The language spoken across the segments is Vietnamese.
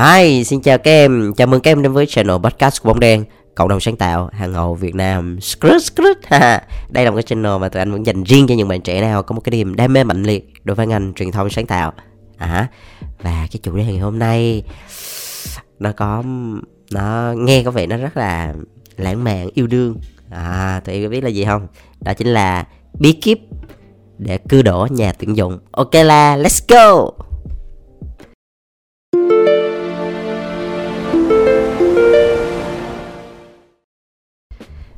Hi, xin chào các em. Chào mừng các em đến với channel podcast của Bóng Đèn Cộng đồng sáng tạo hàng ngầu Việt Nam. Đây là một cái channel mà tụi anh vẫn dành riêng cho những bạn trẻ nào có một cái niềm đam mê mạnh liệt đối với ngành truyền thông sáng tạo. Và cái chủ đề ngày hôm nay nó nghe có vẻ nó rất là lãng mạn, yêu đương. Tụi em có biết là gì không? Đó chính là bí kíp để cưa đổ nhà tuyển dụng. Ok là let's go.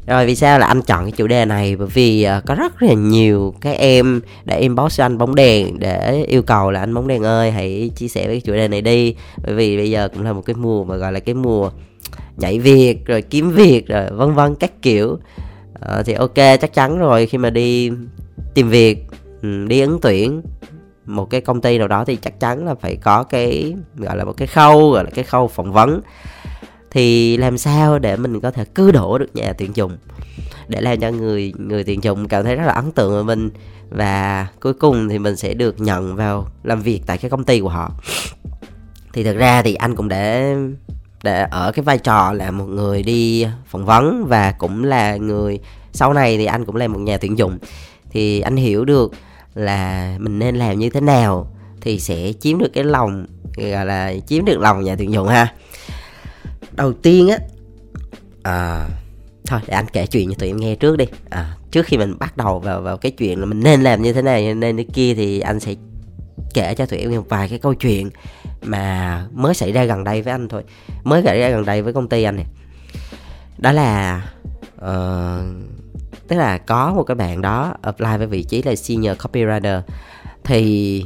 Rồi, vì sao là anh chọn cái chủ đề này? Bởi vì có rất là nhiều các em đã inbox cho anh Bóng Đèn để yêu cầu là anh Bóng Đèn ơi, hãy chia sẻ với cái chủ đề này đi. Bởi vì bây giờ cũng là một cái mùa mà gọi là cái mùa nhảy việc, rồi kiếm việc, rồi vân vân các kiểu. Thì ok, chắc chắn rồi, khi mà đi tìm việc, đi ứng tuyển một cái công ty nào đó thì chắc chắn là phải có cái gọi là một cái khâu, gọi là cái khâu phỏng vấn. Thì làm sao để mình có thể cưa đổ được nhà tuyển dụng, để làm cho người tuyển dụng cảm thấy rất là ấn tượng với mình, và cuối cùng thì mình sẽ được nhận vào làm việc tại cái công ty của họ. Thì thực ra thì anh cũng để ở cái vai trò là một người đi phỏng vấn, và cũng là người sau này thì anh cũng là một nhà tuyển dụng. Thì anh hiểu được là mình nên làm như thế nào thì sẽ chiếm được cái lòng, gọi là chiếm được lòng nhà tuyển dụng ha. Đầu tiên á, thôi để anh kể chuyện cho tụi em nghe trước đi. Trước khi mình bắt đầu vào cái chuyện là mình nên làm như thế này nên thế kia, thì anh sẽ kể cho tụi em một vài cái câu chuyện mà mới xảy ra gần đây với anh thôi, mới xảy ra gần đây với công ty anh này. Đó là tức là có một cái bạn đó apply với vị trí là senior copywriter. Thì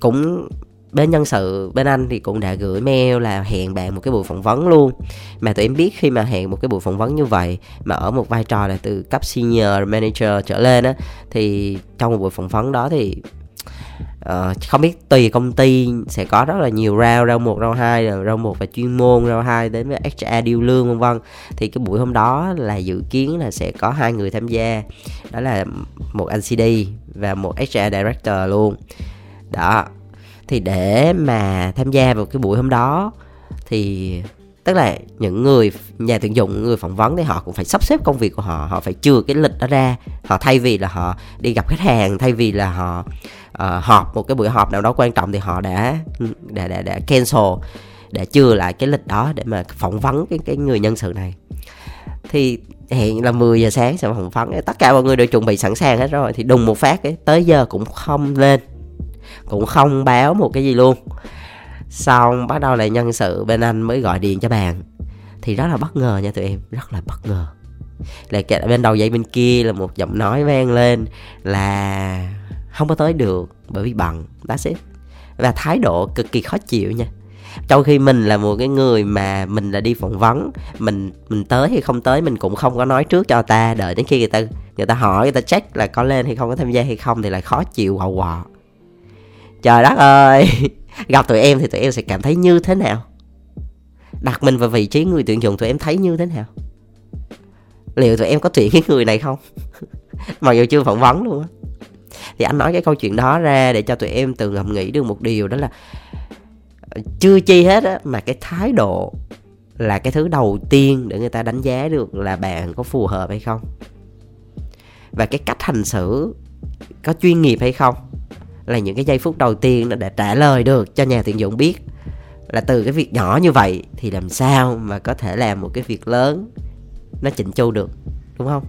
cũng bên nhân sự bên anh thì cũng đã gửi mail là hẹn bạn một cái buổi phỏng vấn luôn. Mà tụi em biết khi mà hẹn một cái buổi phỏng vấn như vậy, mà ở một vai trò là từ cấp senior manager trở lên á, thì trong một buổi phỏng vấn đó thì không biết tùy công ty sẽ có rất là nhiều round 1, round 2 và chuyên môn, round 2 đến với HR điêu lương vân vân. Thì cái buổi hôm đó là dự kiến là sẽ có 2 người tham gia, đó là một anh CD và một HR director luôn đó. Thì để mà tham gia vào cái buổi hôm đó thì tức là những người nhà tuyển dụng, người phỏng vấn thì họ cũng phải sắp xếp công việc của họ. Họ phải chừa cái lịch đó ra. Họ thay vì là họ đi gặp khách hàng, thay vì là họ họp một cái buổi họp nào đó quan trọng, thì họ đã cancel, để chừa lại cái lịch đó để mà phỏng vấn cái người nhân sự này. Thì hẹn là 10 giờ sáng sẽ phỏng vấn, tất cả mọi người đều chuẩn bị sẵn sàng hết rồi. Thì đùng một phát ấy, tới giờ cũng không lên, cũng không báo một cái gì luôn. Xong bắt đầu là nhân sự bên anh mới gọi điện cho bạn. Thì rất là bất ngờ nha tụi em, rất là bất ngờ. Là bên đầu dây bên kia là một giọng nói vang lên là không có tới được bởi vì bận, that's it. Và thái độ cực kỳ khó chịu nha. Trong khi mình là một cái người mà mình là đi phỏng vấn, mình tới hay không tới mình cũng không có nói trước cho ta, đợi đến khi người ta hỏi, người ta check là có lên hay không, có tham gia hay không, thì lại khó chịu quạo quọ. Trời đất ơi, gặp tụi em thì tụi em sẽ cảm thấy như thế nào? Đặt mình vào vị trí người tuyển dụng, tụi em thấy như thế nào? Liệu tụi em có tuyển cái người này không? Mặc dù chưa phỏng vấn luôn á. Thì anh nói cái câu chuyện đó ra để cho tụi em tự ngẫm nghĩ được một điều, đó là chưa chi hết á, mà cái thái độ là cái thứ đầu tiên để người ta đánh giá được là bạn có phù hợp hay không, và cái cách hành xử có chuyên nghiệp hay không là những cái giây phút đầu tiên nó đã trả lời được cho nhà tuyển dụng biết là từ cái việc nhỏ như vậy thì làm sao mà có thể làm một cái việc lớn nó chỉnh chu được, đúng không?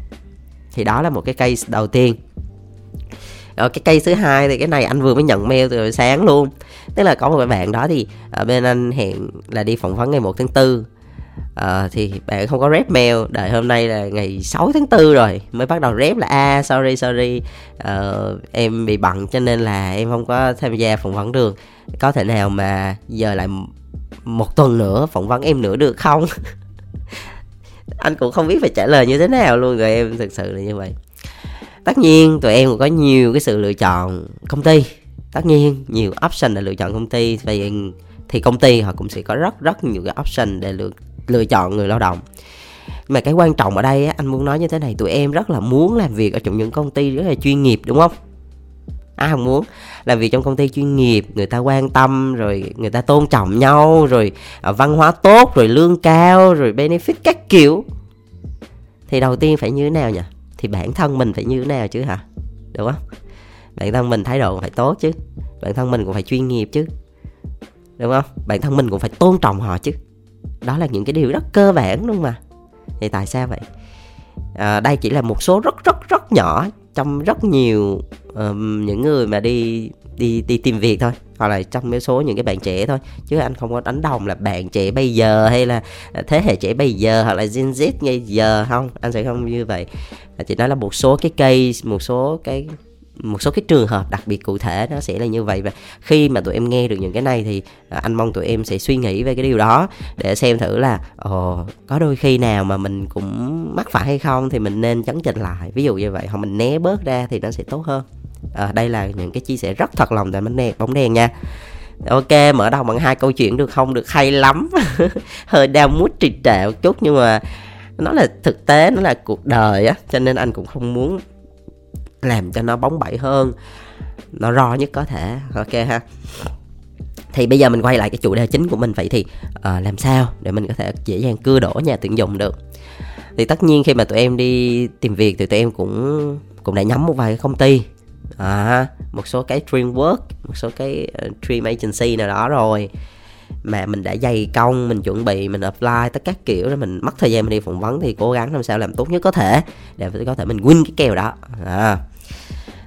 Thì đó là một cái case đầu tiên. Rồi cái case thứ hai thì cái này anh vừa mới nhận mail từ sáng luôn. Tức là có một bạn đó thì bên anh hẹn là đi phỏng vấn ngày 1 tháng 4. Thì bạn không có rep mail, đợi hôm nay là ngày 6 tháng 4 rồi mới bắt đầu rep là sorry em bị bận cho nên là em không có tham gia phỏng vấn được, có thể nào mà giờ lại một tuần nữa phỏng vấn em nữa được không? Anh cũng không biết phải trả lời như thế nào luôn rồi, em thực sự là như vậy. Tất nhiên tụi em cũng có nhiều cái sự lựa chọn công ty, tất nhiên nhiều option để lựa chọn công ty, thì công ty họ cũng sẽ có rất nhiều cái option để lựa chọn người lao động. Mà cái quan trọng ở đây á, anh muốn nói như thế này, tụi em rất là muốn làm việc ở trong những công ty rất là chuyên nghiệp, đúng không? ai không muốn. Làm việc trong công ty chuyên nghiệp, người ta quan tâm, rồi người ta tôn trọng nhau, rồi văn hóa tốt, rồi lương cao, rồi benefit các kiểu. Thì đầu tiên phải như thế nào nhỉ? Thì bản thân mình phải như thế nào chứ hả? Đúng không? Bản thân mình thái độ phải tốt chứ, bản thân mình cũng phải chuyên nghiệp chứ, đúng không? Bản thân mình cũng phải tôn trọng họ chứ. Đó là những cái điều rất cơ bản luôn mà. Thì tại sao vậy? Đây chỉ là một số rất nhỏ trong rất nhiều những người mà đi tìm việc thôi, hoặc là trong cái số những cái bạn trẻ thôi, chứ anh không có đánh đồng là bạn trẻ bây giờ hay là thế hệ trẻ bây giờ hoặc là Gen Z ngay giờ, không, anh sẽ không như vậy. Chỉ nói là một số cái case, một số cái trường hợp đặc biệt cụ thể nó sẽ là như vậy. Và khi mà tụi em nghe được những cái này thì anh mong tụi em sẽ suy nghĩ về cái điều đó để xem thử là có đôi khi nào mà mình cũng mắc phải hay không, thì mình nên chấn chỉnh lại, ví dụ như vậy, hoặc mình né bớt ra thì nó sẽ tốt hơn. Đây là những cái chia sẻ rất thật lòng tại Bóng Đèn nha. Ok, mở đầu bằng 2 câu chuyện được không? Được hay lắm. Hơi đau mút trì trệ một chút, nhưng mà nó là thực tế, nó là cuộc đời á, cho nên anh cũng không muốn làm cho nó bóng bẩy hơn, nó rõ nhất có thể. Ok ha. Thì bây giờ mình quay lại cái chủ đề chính của mình. Vậy thì làm sao để mình có thể dễ dàng cưa đổ nhà tuyển dụng được? Thì tất nhiên khi mà tụi em đi tìm việc thì tụi em cũng đã nhắm một vài cái công ty, một số cái dream work, một số cái dream agency nào đó rồi, mà mình đã dày công, mình chuẩn bị, mình apply tất các kiểu rồi, mình mất thời gian mình đi phỏng vấn, thì cố gắng làm sao làm tốt nhất có thể để có thể mình win cái kèo đó.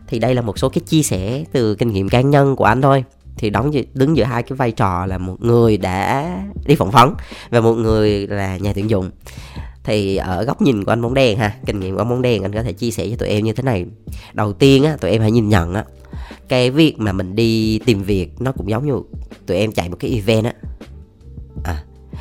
Thì đây là một số cái chia sẻ từ kinh nghiệm cá nhân của anh thôi. Thì đứng giữa hai cái vai trò là một người đã đi phỏng vấn và một người là nhà tuyển dụng. Thì ở góc nhìn của anh Bóng Đèn ha, kinh nghiệm của anh Bóng Đèn, anh có thể chia sẻ cho tụi em như thế này. Đầu tiên á, tụi em hãy nhìn nhận á, cái việc mà mình đi tìm việc nó cũng giống như tụi em chạy một cái event á,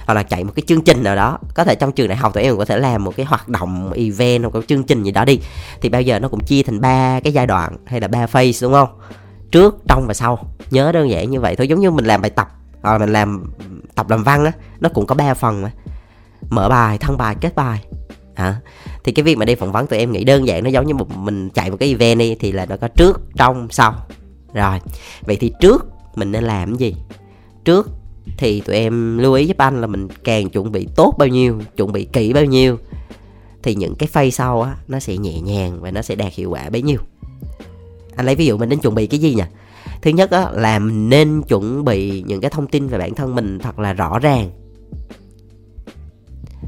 hoặc là chạy một cái chương trình nào đó. Có thể trong trường đại học tụi em có thể làm một cái hoạt động event hoặc cái chương trình gì đó đi. Thì bây giờ nó cũng chia thành 3 cái giai đoạn hay là 3 phase, đúng không? Trước, trong và sau. Nhớ đơn giản như vậy thôi. Giống như mình làm bài tập hoặc là mình làm tập làm văn á, nó cũng có 3 phần mà. Mở bài, thân bài, kết bài. Thì cái việc mà đi phỏng vấn tụi em nghĩ đơn giản, nó giống như mình chạy một cái event đi, thì là nó có trước, trong, sau. Rồi, vậy thì trước mình nên làm cái gì? Trước thì tụi em lưu ý giúp anh là mình càng chuẩn bị tốt bao nhiêu, chuẩn bị kỹ bao nhiêu, thì những cái phase sau á, nó sẽ nhẹ nhàng và nó sẽ đạt hiệu quả bấy nhiêu. Anh lấy ví dụ mình nên chuẩn bị cái gì nhỉ? Thứ nhất á, là mình nên chuẩn bị những cái thông tin về bản thân mình thật là rõ ràng.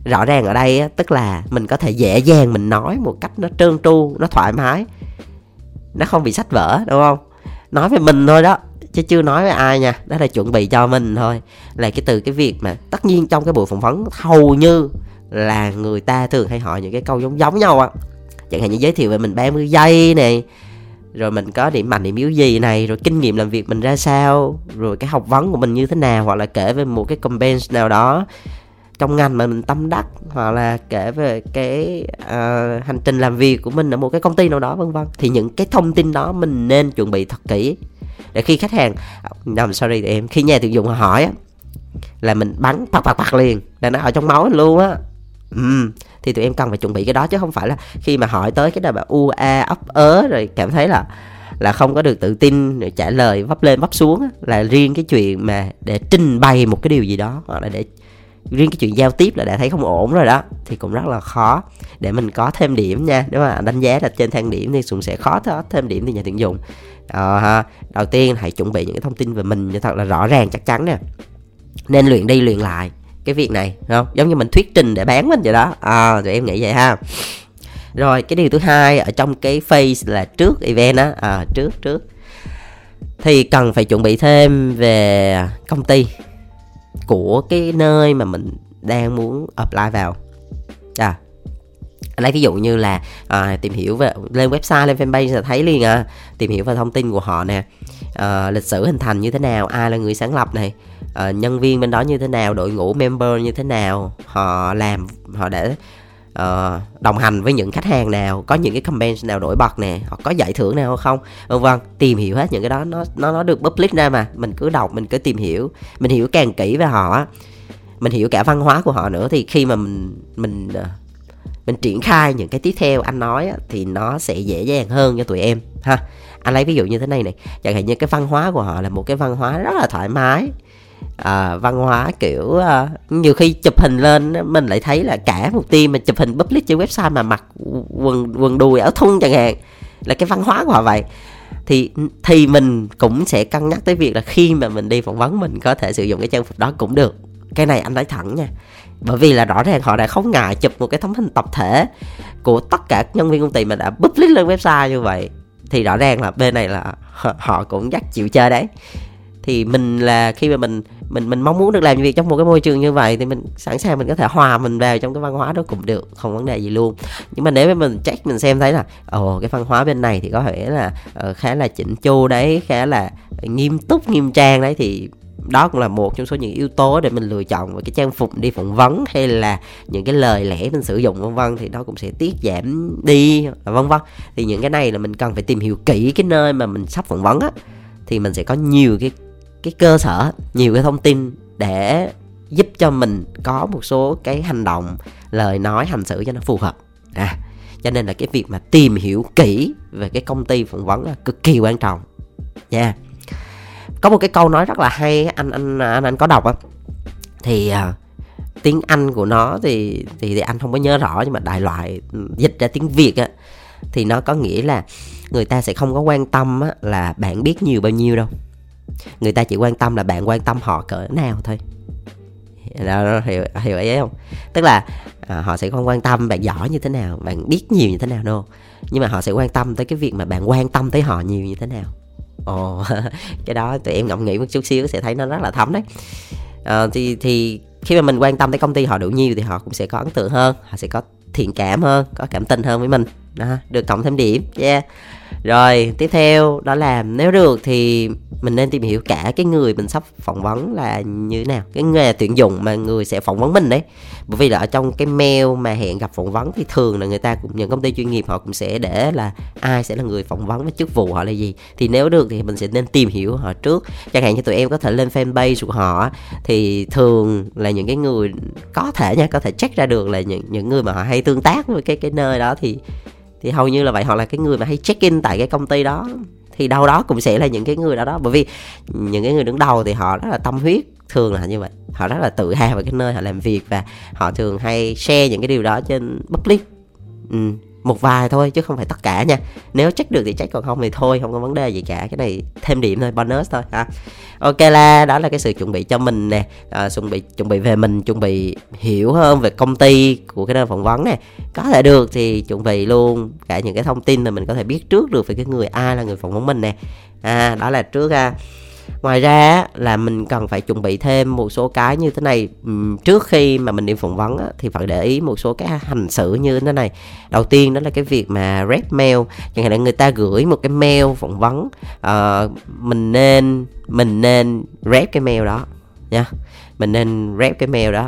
Rõ ràng ở đây á, tức là mình có thể dễ dàng mình nói một cách nó trơn tru, nó thoải mái, nó không bị sách vở, đúng không? Nói về mình thôi đó, chứ chưa nói với ai nha. Đó là chuẩn bị cho mình thôi. Là cái từ cái việc mà tất nhiên trong cái buổi phỏng vấn hầu như là người ta thường hay hỏi những cái câu giống nhau á. Chẳng hạn như giới thiệu về mình 30 giây này, rồi mình có điểm mạnh điểm yếu gì này, rồi kinh nghiệm làm việc mình ra sao, rồi cái học vấn của mình như thế nào, hoặc là kể về một cái campaign nào đó trong ngành mà mình tâm đắc, hoặc là kể về cái hành trình làm việc của mình ở một cái công ty nào đó, vân vân. Thì những cái thông tin đó mình nên chuẩn bị thật kỹ để khi khách hàng khi nhà tuyển dụng hỏi á, là mình bắn bạc liền, là nó ở trong máu luôn á. Thì tụi em cần phải chuẩn bị cái đó, chứ không phải là khi mà hỏi tới cái nào mà ấp ớ rồi cảm thấy là không có được tự tin, rồi trả lời vấp lên vấp xuống á. Là riêng cái chuyện mà để trình bày một cái điều gì đó, hoặc là để riêng cái chuyện giao tiếp là đã thấy không ổn rồi đó, thì cũng rất là khó để mình có thêm điểm nha. Nếu mà đánh giá là trên thang điểm thì cũng sẽ khó thêm điểm từ nhà tuyển dụng. Đầu tiên hãy chuẩn bị những cái thông tin về mình cho thật là rõ ràng chắc chắn nè. Nên luyện đi luyện lại cái việc này, không? Giống như mình thuyết trình để bán mình vậy đó. Tụi em nghĩ vậy ha. Rồi cái điều thứ hai ở trong cái phase là trước event á, trước thì cần phải chuẩn bị thêm về công ty của cái nơi mà mình đang muốn apply vào. Lấy ví dụ như là tìm hiểu về, lên website, lên fanpage là thấy liền tìm hiểu về thông tin của họ nè, lịch sử hình thành như thế nào, ai là người sáng lập này, nhân viên bên đó như thế nào, đội ngũ member như thế nào, họ đã đồng hành với những khách hàng nào, có những cái campaign nào nổi bật nè, họ có giải thưởng nào không, vân vân. Tìm hiểu hết những cái đó, nó được public ra mà, mình cứ đọc, mình cứ tìm hiểu, mình hiểu càng kỹ về họ, mình hiểu cả văn hóa của họ nữa, thì khi mà mình triển khai những cái tiếp theo anh nói thì nó sẽ dễ dàng hơn cho tụi em ha. Anh lấy ví dụ như thế này này, chẳng hạn như cái văn hóa của họ là một cái văn hóa rất là thoải mái, văn hóa kiểu nhiều khi chụp hình lên mình lại thấy là cả một team mà chụp hình public trên website mà mặc quần đùi áo thun chẳng hạn, là cái văn hóa của họ vậy. Thì mình cũng sẽ cân nhắc tới việc là khi mà mình đi phỏng vấn mình có thể sử dụng cái trang phục đó cũng được. Cái này anh nói thẳng nha, bởi vì là rõ ràng họ đã không ngại chụp một cái tấm hình tập thể của tất cả nhân viên công ty mà đã public lên website như vậy, thì rõ ràng là bên này là họ cũng dắt chịu chơi đấy. Thì mình là khi mà mình mong muốn được làm việc trong một cái môi trường như vậy thì mình sẵn sàng mình có thể hòa mình vào trong cái văn hóa đó cũng được, không vấn đề gì luôn. Nhưng mà nếu mà mình check mình xem thấy là cái văn hóa bên này thì có thể là khá là chỉnh chu đấy, khá là nghiêm túc nghiêm trang đấy, thì đó cũng là một trong số những yếu tố để mình lựa chọn về cái trang phục đi phỏng vấn hay là những cái lời lẽ mình sử dụng vân vân, thì nó cũng sẽ tiết giảm đi vân vân. Thì những cái này là mình cần phải tìm hiểu kỹ cái nơi mà mình sắp phỏng vấn á, thì mình sẽ có nhiều cái cơ sở, nhiều cái thông tin để giúp cho mình có một số cái hành động, lời nói, hành xử cho nó phù hợp. Cho nên là cái việc mà tìm hiểu kỹ về cái công ty phỏng vấn là cực kỳ quan trọng nha. Có một cái câu nói rất là hay, anh có đọc á, thì tiếng Anh của nó thì anh không có nhớ rõ, nhưng mà đại loại dịch ra tiếng Việt á thì nó có nghĩa là người ta sẽ không có quan tâm á, là bạn biết nhiều bao nhiêu đâu, người ta chỉ quan tâm là bạn quan tâm họ cỡ nào thôi. Đó, hiểu ý không? Tức là họ sẽ không quan tâm bạn giỏi như thế nào, bạn biết nhiều như thế nào đâu, nhưng mà họ sẽ quan tâm tới cái việc mà bạn quan tâm tới họ nhiều như thế nào. Cái đó tụi em ngẫm nghĩ một chút xíu sẽ thấy nó rất là thấm đấy. Thì khi mà mình quan tâm tới công ty họ đủ nhiều thì họ cũng sẽ có ấn tượng hơn, họ sẽ có thiện cảm hơn, có cảm tình hơn với mình. Đó, được cộng thêm điểm. Rồi tiếp theo đó là nếu được thì mình nên tìm hiểu cả cái người mình sắp phỏng vấn là như thế nào, cái nghề tuyển dụng mà người sẽ phỏng vấn mình đấy. Bởi vì là ở trong cái mail mà hẹn gặp phỏng vấn thì thường là người ta cũng, những công ty chuyên nghiệp họ cũng sẽ để là ai sẽ là người phỏng vấn và chức vụ họ là gì. Thì nếu được thì mình sẽ nên tìm hiểu họ trước. Chẳng hạn như tụi em có thể lên fanpage của họ, thì thường là những cái người có thể check ra được là những người mà họ hay tương tác với cái nơi đó, thì hầu như là vậy, họ là cái người mà hay check in tại cái công ty đó, thì đâu đó cũng sẽ là những cái người đó. Bởi vì những cái người đứng đầu thì họ rất là tâm huyết, thường là như vậy, họ rất là tự hào về cái nơi họ làm việc và họ thường hay share những cái điều đó trên public. Một vài thôi chứ không phải tất cả nha, nếu check được thì check, còn không thì thôi, không có vấn đề gì cả. Cái này thêm điểm thôi, bonus thôi ha. Ok, là đó là cái sự chuẩn bị cho mình nè, chuẩn bị về mình, chuẩn bị hiểu hơn về công ty của cái nơi phỏng vấn nè, có thể được thì chuẩn bị luôn cả những cái thông tin mà mình có thể biết trước được về cái người, ai là người phỏng vấn mình nè. Đó là trước ha. Ngoài ra là mình cần phải chuẩn bị thêm một số cái như thế này trước khi mà mình đi phỏng vấn á, thì phải để ý một số cái hành xử như thế này. Đầu tiên đó là cái việc mà red mail, chẳng hạn là người ta gửi một cái mail phỏng vấn, mình nên red cái mail đó nha. Mình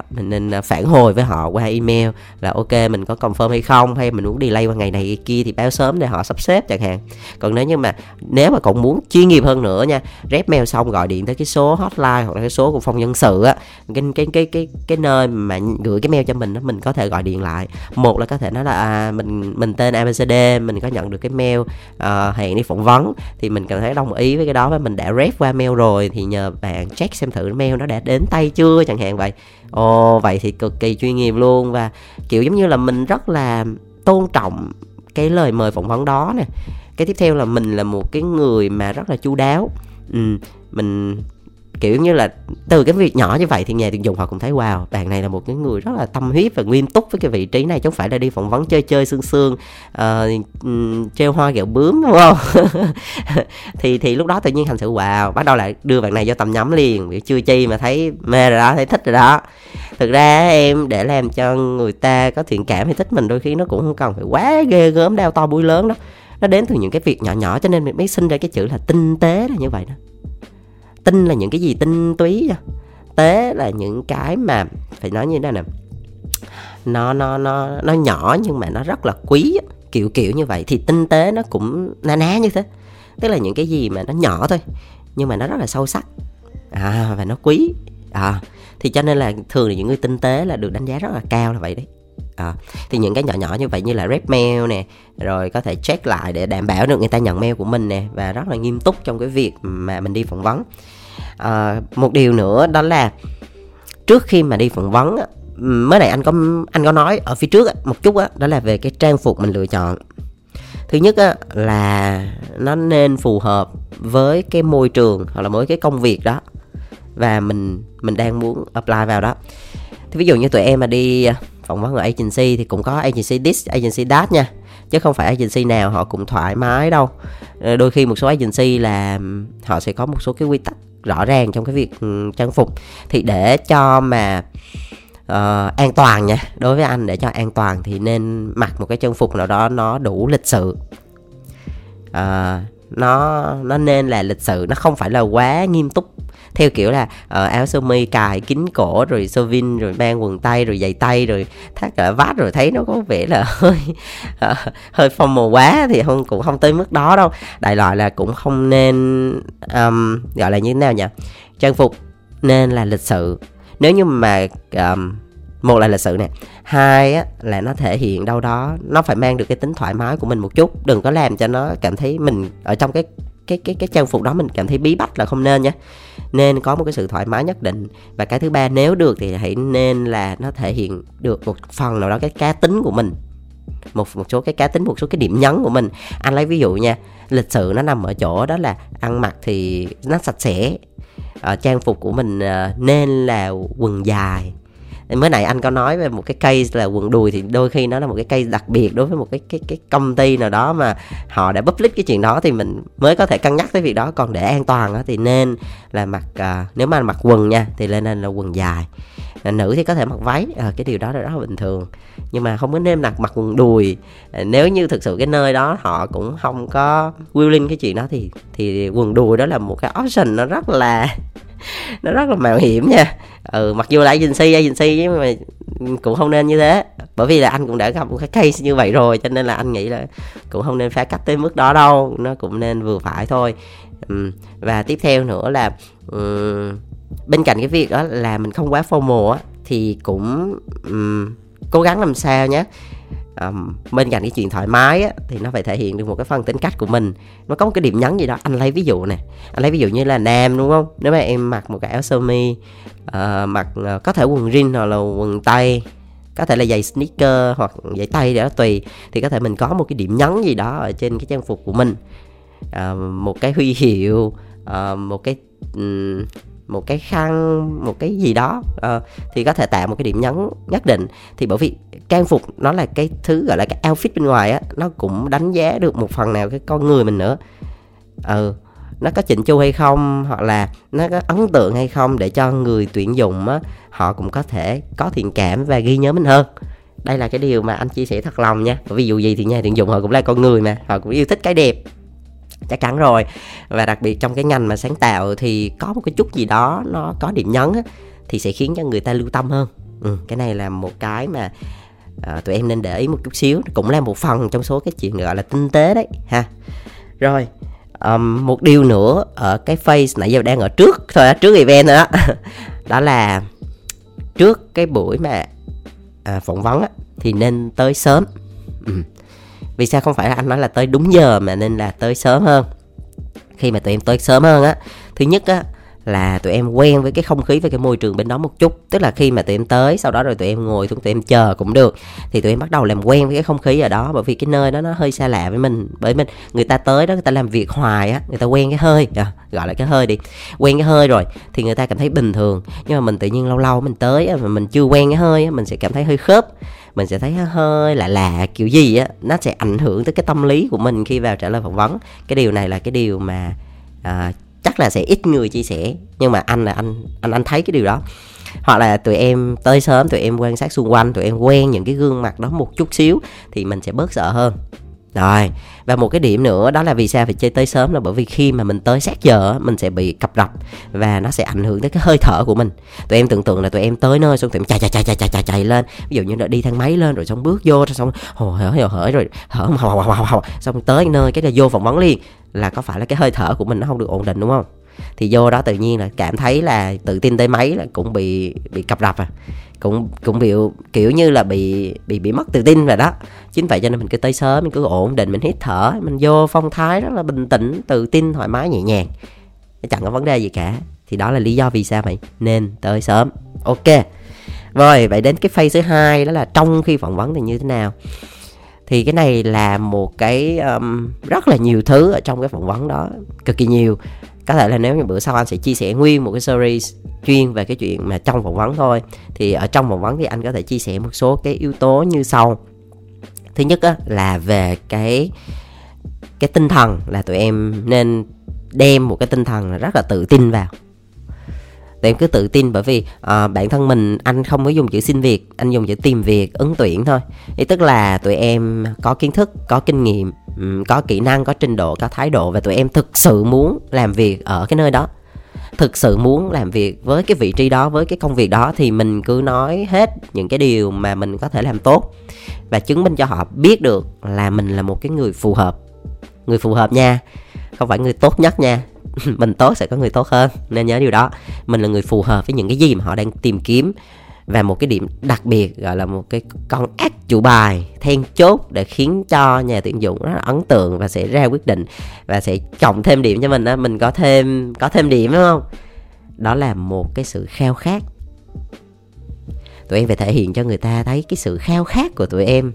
nên phản hồi với họ qua email là ok, mình có confirm hay không, hay mình muốn delay qua ngày này ngày kia thì báo sớm để họ sắp xếp chẳng hạn. Còn nếu mà còn muốn chuyên nghiệp hơn nữa nha, rep mail xong gọi điện tới cái số hotline hoặc là cái số của phòng nhân sự á, cái nơi mà gửi cái mail cho mình đó, mình có thể gọi điện lại. Một là có thể nói là mình tên ABCD, mình có nhận được cái mail hẹn đi phỏng vấn thì mình cảm thấy đồng ý với cái đó và mình đã rep qua mail rồi, thì nhờ bạn check xem thử mail nó đã đến tay chưa chẳng hạn vậy. Vậy thì cực kỳ chuyên nghiệp luôn, và kiểu giống như là mình rất là tôn trọng cái lời mời phỏng vấn đó nè. Cái tiếp theo là mình là một cái người mà rất là chu đáo. Mình kiểu như là từ cái việc nhỏ như vậy thì nhà tuyển dụng họ cũng thấy wow, bạn này là một cái người rất là tâm huyết và nghiêm túc với cái vị trí này, chứ không phải là đi phỏng vấn chơi sương treo hoa gẹo bướm, đúng không? thì lúc đó tự nhiên hành sự wow, bắt đầu lại đưa bạn này vô tầm nhắm liền, chưa chi mà thấy mê rồi đó, thấy thích rồi đó. Thực ra em để làm cho người ta có thiện cảm hay thích mình đôi khi nó cũng không cần phải quá ghê gớm đao to búi lớn đó, nó đến từ những cái việc nhỏ nhỏ, cho nên mình mới sinh ra cái chữ là tinh tế là như vậy đó. Tinh là những cái gì tinh túy, tế là những cái mà phải nói như thế này nè, nó nhỏ nhưng mà nó rất là quý, kiểu như vậy. Thì tinh tế nó cũng na như thế, tức là những cái gì mà nó nhỏ thôi nhưng mà nó rất là sâu sắc và nó quý. Thì cho nên là thường là những người tinh tế là được đánh giá rất là cao là vậy đấy. Thì những cái nhỏ như vậy, như là rep mail nè, rồi có thể check lại để đảm bảo được người ta nhận mail của mình nè, và rất là nghiêm túc trong cái việc mà mình đi phỏng vấn. Một điều nữa đó là trước khi mà đi phỏng vấn, mới này anh có nói ở phía trước một chút đó là về cái trang phục mình lựa chọn. Thứ nhất là nó nên phù hợp với cái môi trường hoặc là với cái công việc đó và mình đang muốn apply vào đó. Thì ví dụ như tụi em mà đi phỏng vấn ở agency thì cũng có agency this, agency that nha, chứ không phải agency nào họ cũng thoải mái đâu. Đôi khi một số agency là họ sẽ có một số cái quy tắc rõ ràng trong cái việc trang phục. Thì để cho mà an toàn nha, đối với anh để cho an toàn thì nên mặc một cái trang phục nào đó nó đủ lịch sự. Nó nên là lịch sự, nó không phải là quá nghiêm túc theo kiểu là áo sơ mi cài kín cổ rồi sơ vin rồi mang quần tây rồi giày tây rồi thắt cả vát rồi thấy nó có vẻ là hơi formal quá, thì cũng không tới mức đó đâu. Đại loại là cũng không nên gọi là như thế nào nhỉ, trang phục nên là lịch sự. Nếu như mà một là lịch sự nè, hai á là nó thể hiện đâu đó, nó phải mang được cái tính thoải mái của mình một chút, đừng có làm cho nó cảm thấy mình ở trong cái trang phục đó mình cảm thấy bí bách, là không nên nha. Nên có một cái sự thoải mái nhất định. Và cái thứ ba, nếu được thì hãy nên là nó thể hiện được một phần nào đó cái cá tính của mình, một số cái điểm nhấn của mình. Anh lấy ví dụ nha, lịch sự nó nằm ở chỗ đó là ăn mặc thì nó sạch sẽ, trang phục của mình nên là quần dài. Mới nãy anh có nói về một cái case là quần đùi, thì đôi khi nó là một cái case đặc biệt đối với một cái công ty nào đó mà họ đã public cái chuyện đó thì mình mới có thể cân nhắc tới việc đó. Còn để an toàn đó, thì nên là mặc, nếu mà mặc quần nha thì nên là quần dài. Nữ thì có thể mặc váy, cái điều đó là rất là bình thường, nhưng mà không có nên mặc quần đùi. Nếu như thực sự cái nơi đó họ cũng không có willing cái chuyện đó thì quần đùi đó là một cái option nó rất là mạo hiểm nha. Mặc dù là agency nhưng mà cũng không nên như thế, bởi vì là anh cũng đã gặp một cái case như vậy rồi, cho nên là anh nghĩ là cũng không nên phá cách tới mức đó đâu, nó cũng nên vừa phải thôi. Và tiếp theo nữa là bên cạnh cái việc đó là mình không quá formal thì cũng cố gắng làm sao nhé. Bên cạnh cái chuyện thoải mái thì nó phải thể hiện được một cái phần tính cách của mình, nó có một cái điểm nhấn gì đó. Anh lấy ví dụ như là nam, đúng không, nếu mà em mặc một cái áo sơ mi, mặc có thể quần jean hoặc là quần tây, có thể là giày sneaker hoặc giày tây để đó tùy, thì có thể mình có một cái điểm nhấn gì đó ở trên cái trang phục của mình, một cái huy hiệu, một cái khăn, một cái gì đó, thì có thể tạo một cái điểm nhấn nhất định. Thì bởi vì trang phục nó là cái thứ gọi là cái outfit bên ngoài á, nó cũng đánh giá được một phần nào cái con người mình nữa. Nó có chỉnh chu hay không, hoặc là nó có ấn tượng hay không, để cho người tuyển dụng á, họ cũng có thể có thiện cảm và ghi nhớ mình hơn. Đây là cái điều mà anh chia sẻ thật lòng nha. Ví dụ gì thì nhà tuyển dụng họ cũng là con người mà, họ cũng yêu thích cái đẹp chắc chắn rồi, và đặc biệt trong cái ngành mà sáng tạo thì có một cái chút gì đó nó có điểm nhấn á, thì sẽ khiến cho người ta lưu tâm hơn. Cái này là một cái mà tụi em nên để ý một chút xíu, cũng là một phần trong số cái chuyện gọi là tinh tế đấy ha. Rồi một điều nữa ở cái phase nãy giờ đang ở trước thôi đó, trước event thôi đó đó là trước cái buổi mà phỏng vấn á, thì nên tới sớm. Vì sao không phải là anh nói là tới đúng giờ, mà nên là tới sớm hơn. Khi mà tụi em tới sớm hơn á, thứ nhất á là tụi em quen với cái không khí, với cái môi trường bên đó một chút. Tức là khi mà tụi em tới, sau đó rồi tụi em ngồi, tụi em chờ cũng được, thì tụi em bắt đầu làm quen với cái không khí ở đó. Bởi vì cái nơi đó nó hơi xa lạ với mình, bởi mình người ta tới đó, người ta làm việc hoài á, người ta quen cái hơi, gọi là cái hơi đi, quen cái hơi rồi thì người ta cảm thấy bình thường. Nhưng mà mình tự nhiên lâu lâu mình tới mà mình chưa quen cái hơi á, mình sẽ cảm thấy hơi khớp, mình sẽ thấy hơi lạ lạ kiểu gì á, nó sẽ ảnh hưởng tới cái tâm lý của mình khi vào trả lời phỏng vấn. Cái điều này là cái điều mà chắc là sẽ ít người chia sẻ, nhưng mà anh là anh thấy cái điều đó. Hoặc là tụi em tới sớm, tụi em quan sát xung quanh, tụi em quen những cái gương mặt đó một chút xíu thì mình sẽ bớt sợ hơn. Rồi, và một cái điểm nữa đó là vì sao phải chơi tới sớm, là bởi vì khi mà mình tới sát giờ mình sẽ bị cập rập và nó sẽ ảnh hưởng tới cái hơi thở của mình. Tụi em tưởng tượng là tụi em tới nơi xong tụi em chạy lên, ví dụ như là đi thang máy lên rồi xong bước vô, xong hở rồi hở, xong tới nơi cái là vô phỏng vấn liền, là có phải là cái hơi thở của mình nó không được ổn định, đúng không? Thì vô đó tự nhiên là cảm thấy là tự tin tới mấy là cũng bị cập rập à. cũng kiểu như là bị mất tự tin rồi đó. Chính vậy cho nên mình cứ tới sớm, mình cứ ổn định, mình hít thở, mình vô phong thái rất là bình tĩnh, tự tin, thoải mái, nhẹ nhàng, chẳng có vấn đề gì cả. Thì đó là lý do vì sao vậy nên tới sớm. Ok. Rồi, vậy đến cái phase thứ 2, đó là trong khi phỏng vấn thì như thế nào. Thì cái này là một cái rất là nhiều thứ ở trong cái phỏng vấn đó, cực kỳ nhiều. Có thể là nếu như bữa sau anh sẽ chia sẻ nguyên một cái series chuyên về cái chuyện mà trong phỏng vấn thôi. Thì ở trong phỏng vấn thì anh có thể chia sẻ một số cái yếu tố như sau. Thứ nhất á, là về cái tinh thần, là tụi em nên đem một cái tinh thần rất là tự tin vào. Tụi em cứ tự tin, bởi vì bản thân mình, anh không có dùng chữ xin việc, anh dùng chữ tìm việc, ứng tuyển thôi. Ý tức là tụi em có kiến thức, có kinh nghiệm, có kỹ năng, có trình độ, có thái độ, và tụi em thực sự muốn làm việc ở cái nơi đó, thực sự muốn làm việc với cái vị trí đó, với cái công việc đó. Thì mình cứ nói hết những cái điều mà mình có thể làm tốt, và chứng minh cho họ biết được là mình là một cái người phù hợp. Người phù hợp nha, không phải người tốt nhất nha. Mình tốt sẽ có người tốt hơn, nên nhớ điều đó. Mình là người phù hợp với những cái gì mà họ đang tìm kiếm. Và một cái điểm đặc biệt gọi là một cái con át chủ bài then chốt để khiến cho nhà tuyển dụng rất là ấn tượng và sẽ ra quyết định và sẽ cộng thêm điểm cho mình đó. Mình có thêm điểm, đúng không? Đó là một cái sự khao khát. Tụi em phải thể hiện cho người ta thấy cái sự khao khát của tụi em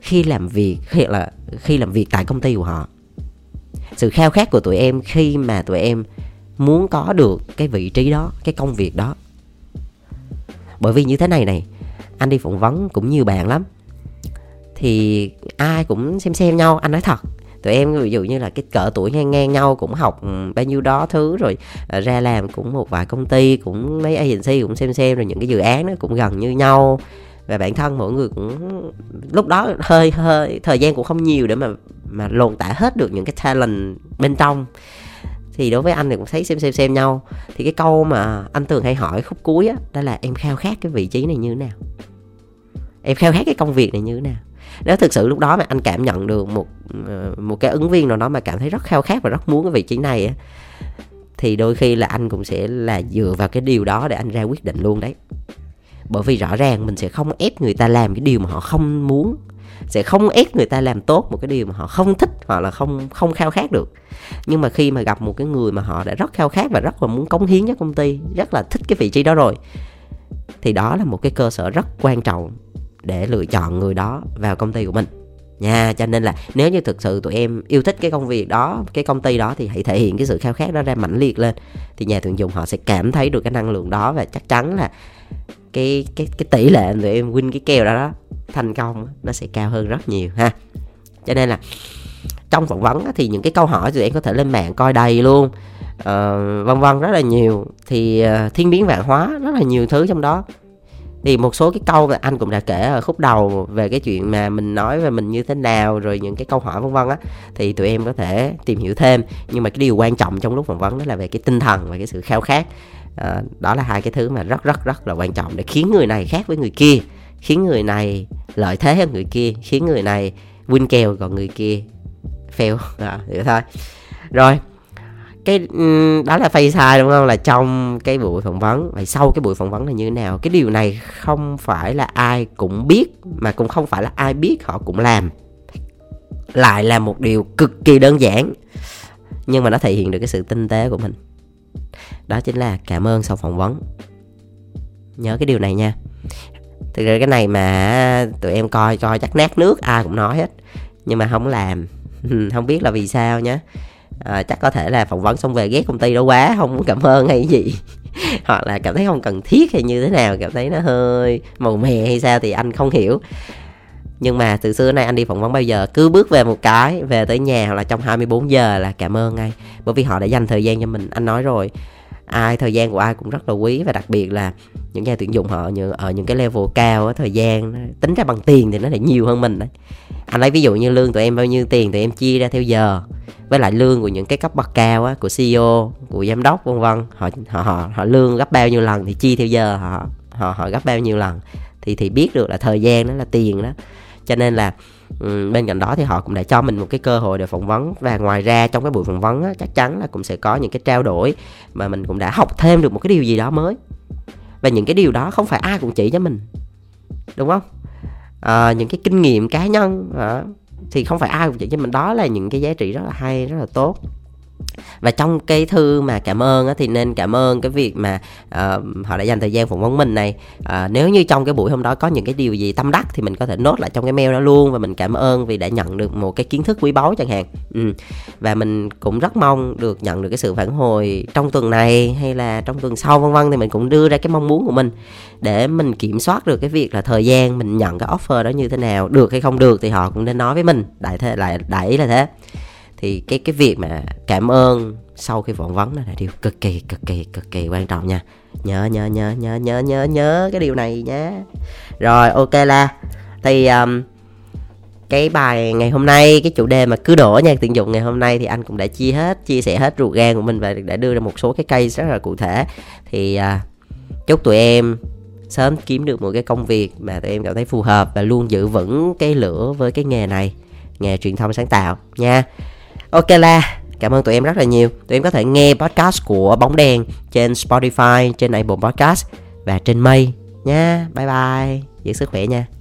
khi làm việc, hoặc là khi làm việc tại công ty của họ. Sự khao khát của tụi em khi mà tụi em muốn có được cái vị trí đó, cái công việc đó. Bởi vì như thế này, anh đi phỏng vấn cũng nhiều bạn lắm. Thì ai cũng xem nhau, anh nói thật. Tụi em ví dụ như là cái cỡ tuổi ngang nhau, cũng học bao nhiêu đó thứ, rồi ra làm cũng một vài công ty, cũng mấy agency cũng xem, rồi những cái dự án nó cũng gần như nhau. Và bản thân mỗi người cũng lúc đó hơi thời gian cũng không nhiều để mà lồn tả hết được những cái talent bên trong. Thì đối với anh thì cũng thấy xem nhau. Thì cái câu mà anh Tường hay hỏi khúc cuối á, đó là em khao khát cái vị trí này như thế nào, em khao khát cái công việc này như thế nào. Nếu thực sự lúc đó mà anh cảm nhận được một cái ứng viên nào đó mà cảm thấy rất khao khát và rất muốn cái vị trí này á, thì đôi khi là anh cũng sẽ là dựa vào cái điều đó để anh ra quyết định luôn đấy. Bởi vì rõ ràng mình sẽ không ép người ta làm cái điều mà họ không muốn, sẽ không ép người ta làm tốt một cái điều mà họ không thích hoặc là không khao khát được. Nhưng mà khi mà gặp một cái người mà họ đã rất khao khát và rất là muốn cống hiến cho công ty, rất là thích cái vị trí đó rồi, thì đó là một cái cơ sở rất quan trọng để lựa chọn người đó vào công ty của mình nha. Cho nên là nếu như thực sự tụi em yêu thích cái công việc đó, cái công ty đó, thì hãy thể hiện cái sự khao khát đó ra mãnh liệt lên. Thì nhà tuyển dụng họ sẽ cảm thấy được cái năng lượng đó, và chắc chắn là cái tỷ lệ tụi em win cái kèo đó thành công nó sẽ cao hơn rất nhiều ha. Cho nên là trong phỏng vấn thì những cái câu hỏi tụi em có thể lên mạng coi đầy luôn, vân vân, rất là nhiều. Thì thiên biến vạn hóa, rất là nhiều thứ trong đó. Thì một số cái câu mà anh cũng đã kể ở khúc đầu về cái chuyện mà mình nói về mình như thế nào, rồi những cái câu hỏi vân vân á, thì tụi em có thể tìm hiểu thêm. Nhưng mà cái điều quan trọng trong lúc phỏng vấn đó là về cái tinh thần và cái sự khao khát. Đó là hai cái thứ mà rất rất rất là quan trọng để khiến người này khác với người kia, khiến người này lợi thế hơn người kia, khiến người này win kèo còn người kia fail. Hiểu thôi. Rồi, cái đó là phase sai, đúng không? Là trong cái buổi phỏng vấn. Vậy sau cái buổi phỏng vấn là như thế nào? Cái điều này không phải là ai cũng biết, mà cũng không phải là ai biết họ cũng làm. Lại là một điều cực kỳ đơn giản, nhưng mà nó thể hiện được cái sự tinh tế của mình. Đó chính là cảm ơn sau phỏng vấn. Nhớ cái điều này nha. Thực ra cái này mà tụi em coi chắc nát nước, ai cũng nói hết, nhưng mà không làm. Không biết là vì sao nhá. Chắc có thể là phỏng vấn xong về ghét công ty đó quá, không muốn cảm ơn hay gì. Hoặc là cảm thấy không cần thiết hay như thế nào, cảm thấy nó hơi màu mè hay sao thì anh không hiểu. Nhưng mà từ xưa đến nay anh đi phỏng vấn bao giờ cứ bước về một cái, về tới nhà hoặc là trong 24 giờ là cảm ơn ngay. Bởi vì họ đã dành thời gian cho mình. Anh nói rồi, thời gian của ai cũng rất là quý. Và đặc biệt là những nhà tuyển dụng họ ở những cái level cao, thời gian tính ra bằng tiền thì nó lại nhiều hơn mình đấy. Anh lấy ví dụ như lương tụi em bao nhiêu tiền, tụi em chia ra theo giờ. Với lại lương của những cái cấp bậc cao của CEO, của giám đốc vân vân, họ lương gấp bao nhiêu lần thì chia theo giờ họ gấp bao nhiêu lần, thì biết được là thời gian đó là tiền đó. Cho nên là bên cạnh đó thì họ cũng đã cho mình một cái cơ hội để phỏng vấn. Và ngoài ra trong cái buổi phỏng vấn á, chắc chắn là cũng sẽ có những cái trao đổi mà mình cũng đã học thêm được một cái điều gì đó mới. Và những cái điều đó không phải ai cũng chỉ cho mình, đúng không? Những cái kinh nghiệm cá nhân thì không phải ai cũng chỉ cho mình. Đó là những cái giá trị rất là hay, rất là tốt. Và trong cái thư mà cảm ơn á, thì nên cảm ơn cái việc mà họ đã dành thời gian phỏng vấn mình này. Nếu như trong cái buổi hôm đó có những cái điều gì tâm đắc thì mình có thể nốt lại trong cái mail đó luôn. Và mình cảm ơn vì đã nhận được một cái kiến thức quý báu chẳng hạn. Và mình cũng rất mong được nhận được cái sự phản hồi trong tuần này hay là trong tuần sau vân vân. Thì mình cũng đưa ra cái mong muốn của mình để mình kiểm soát được cái việc là thời gian mình nhận cái offer đó như thế nào, được hay không được thì họ cũng nên nói với mình. Đại là thế. Thì cái việc mà cảm ơn sau khi phỏng vấn là điều cực kỳ quan trọng nha. Nhớ cái điều này nhé. Rồi, ok là thì cái bài ngày hôm nay, cái chủ đề mà cứ đổ nha tuyển dụng ngày hôm nay thì anh cũng đã chia sẻ hết ruột gan của mình và đã đưa ra một số cái case rất là cụ thể. Thì chúc tụi em sớm kiếm được một cái công việc mà tụi em cảm thấy phù hợp và luôn giữ vững cái lửa với cái nghề này, nghề truyền thông sáng tạo nha. Ok là cảm ơn tụi em rất là nhiều. Tụi em có thể nghe podcast của Bóng Đèn trên Spotify, trên Apple Podcast và trên Mây nha. Bye bye, giữ sức khỏe nha.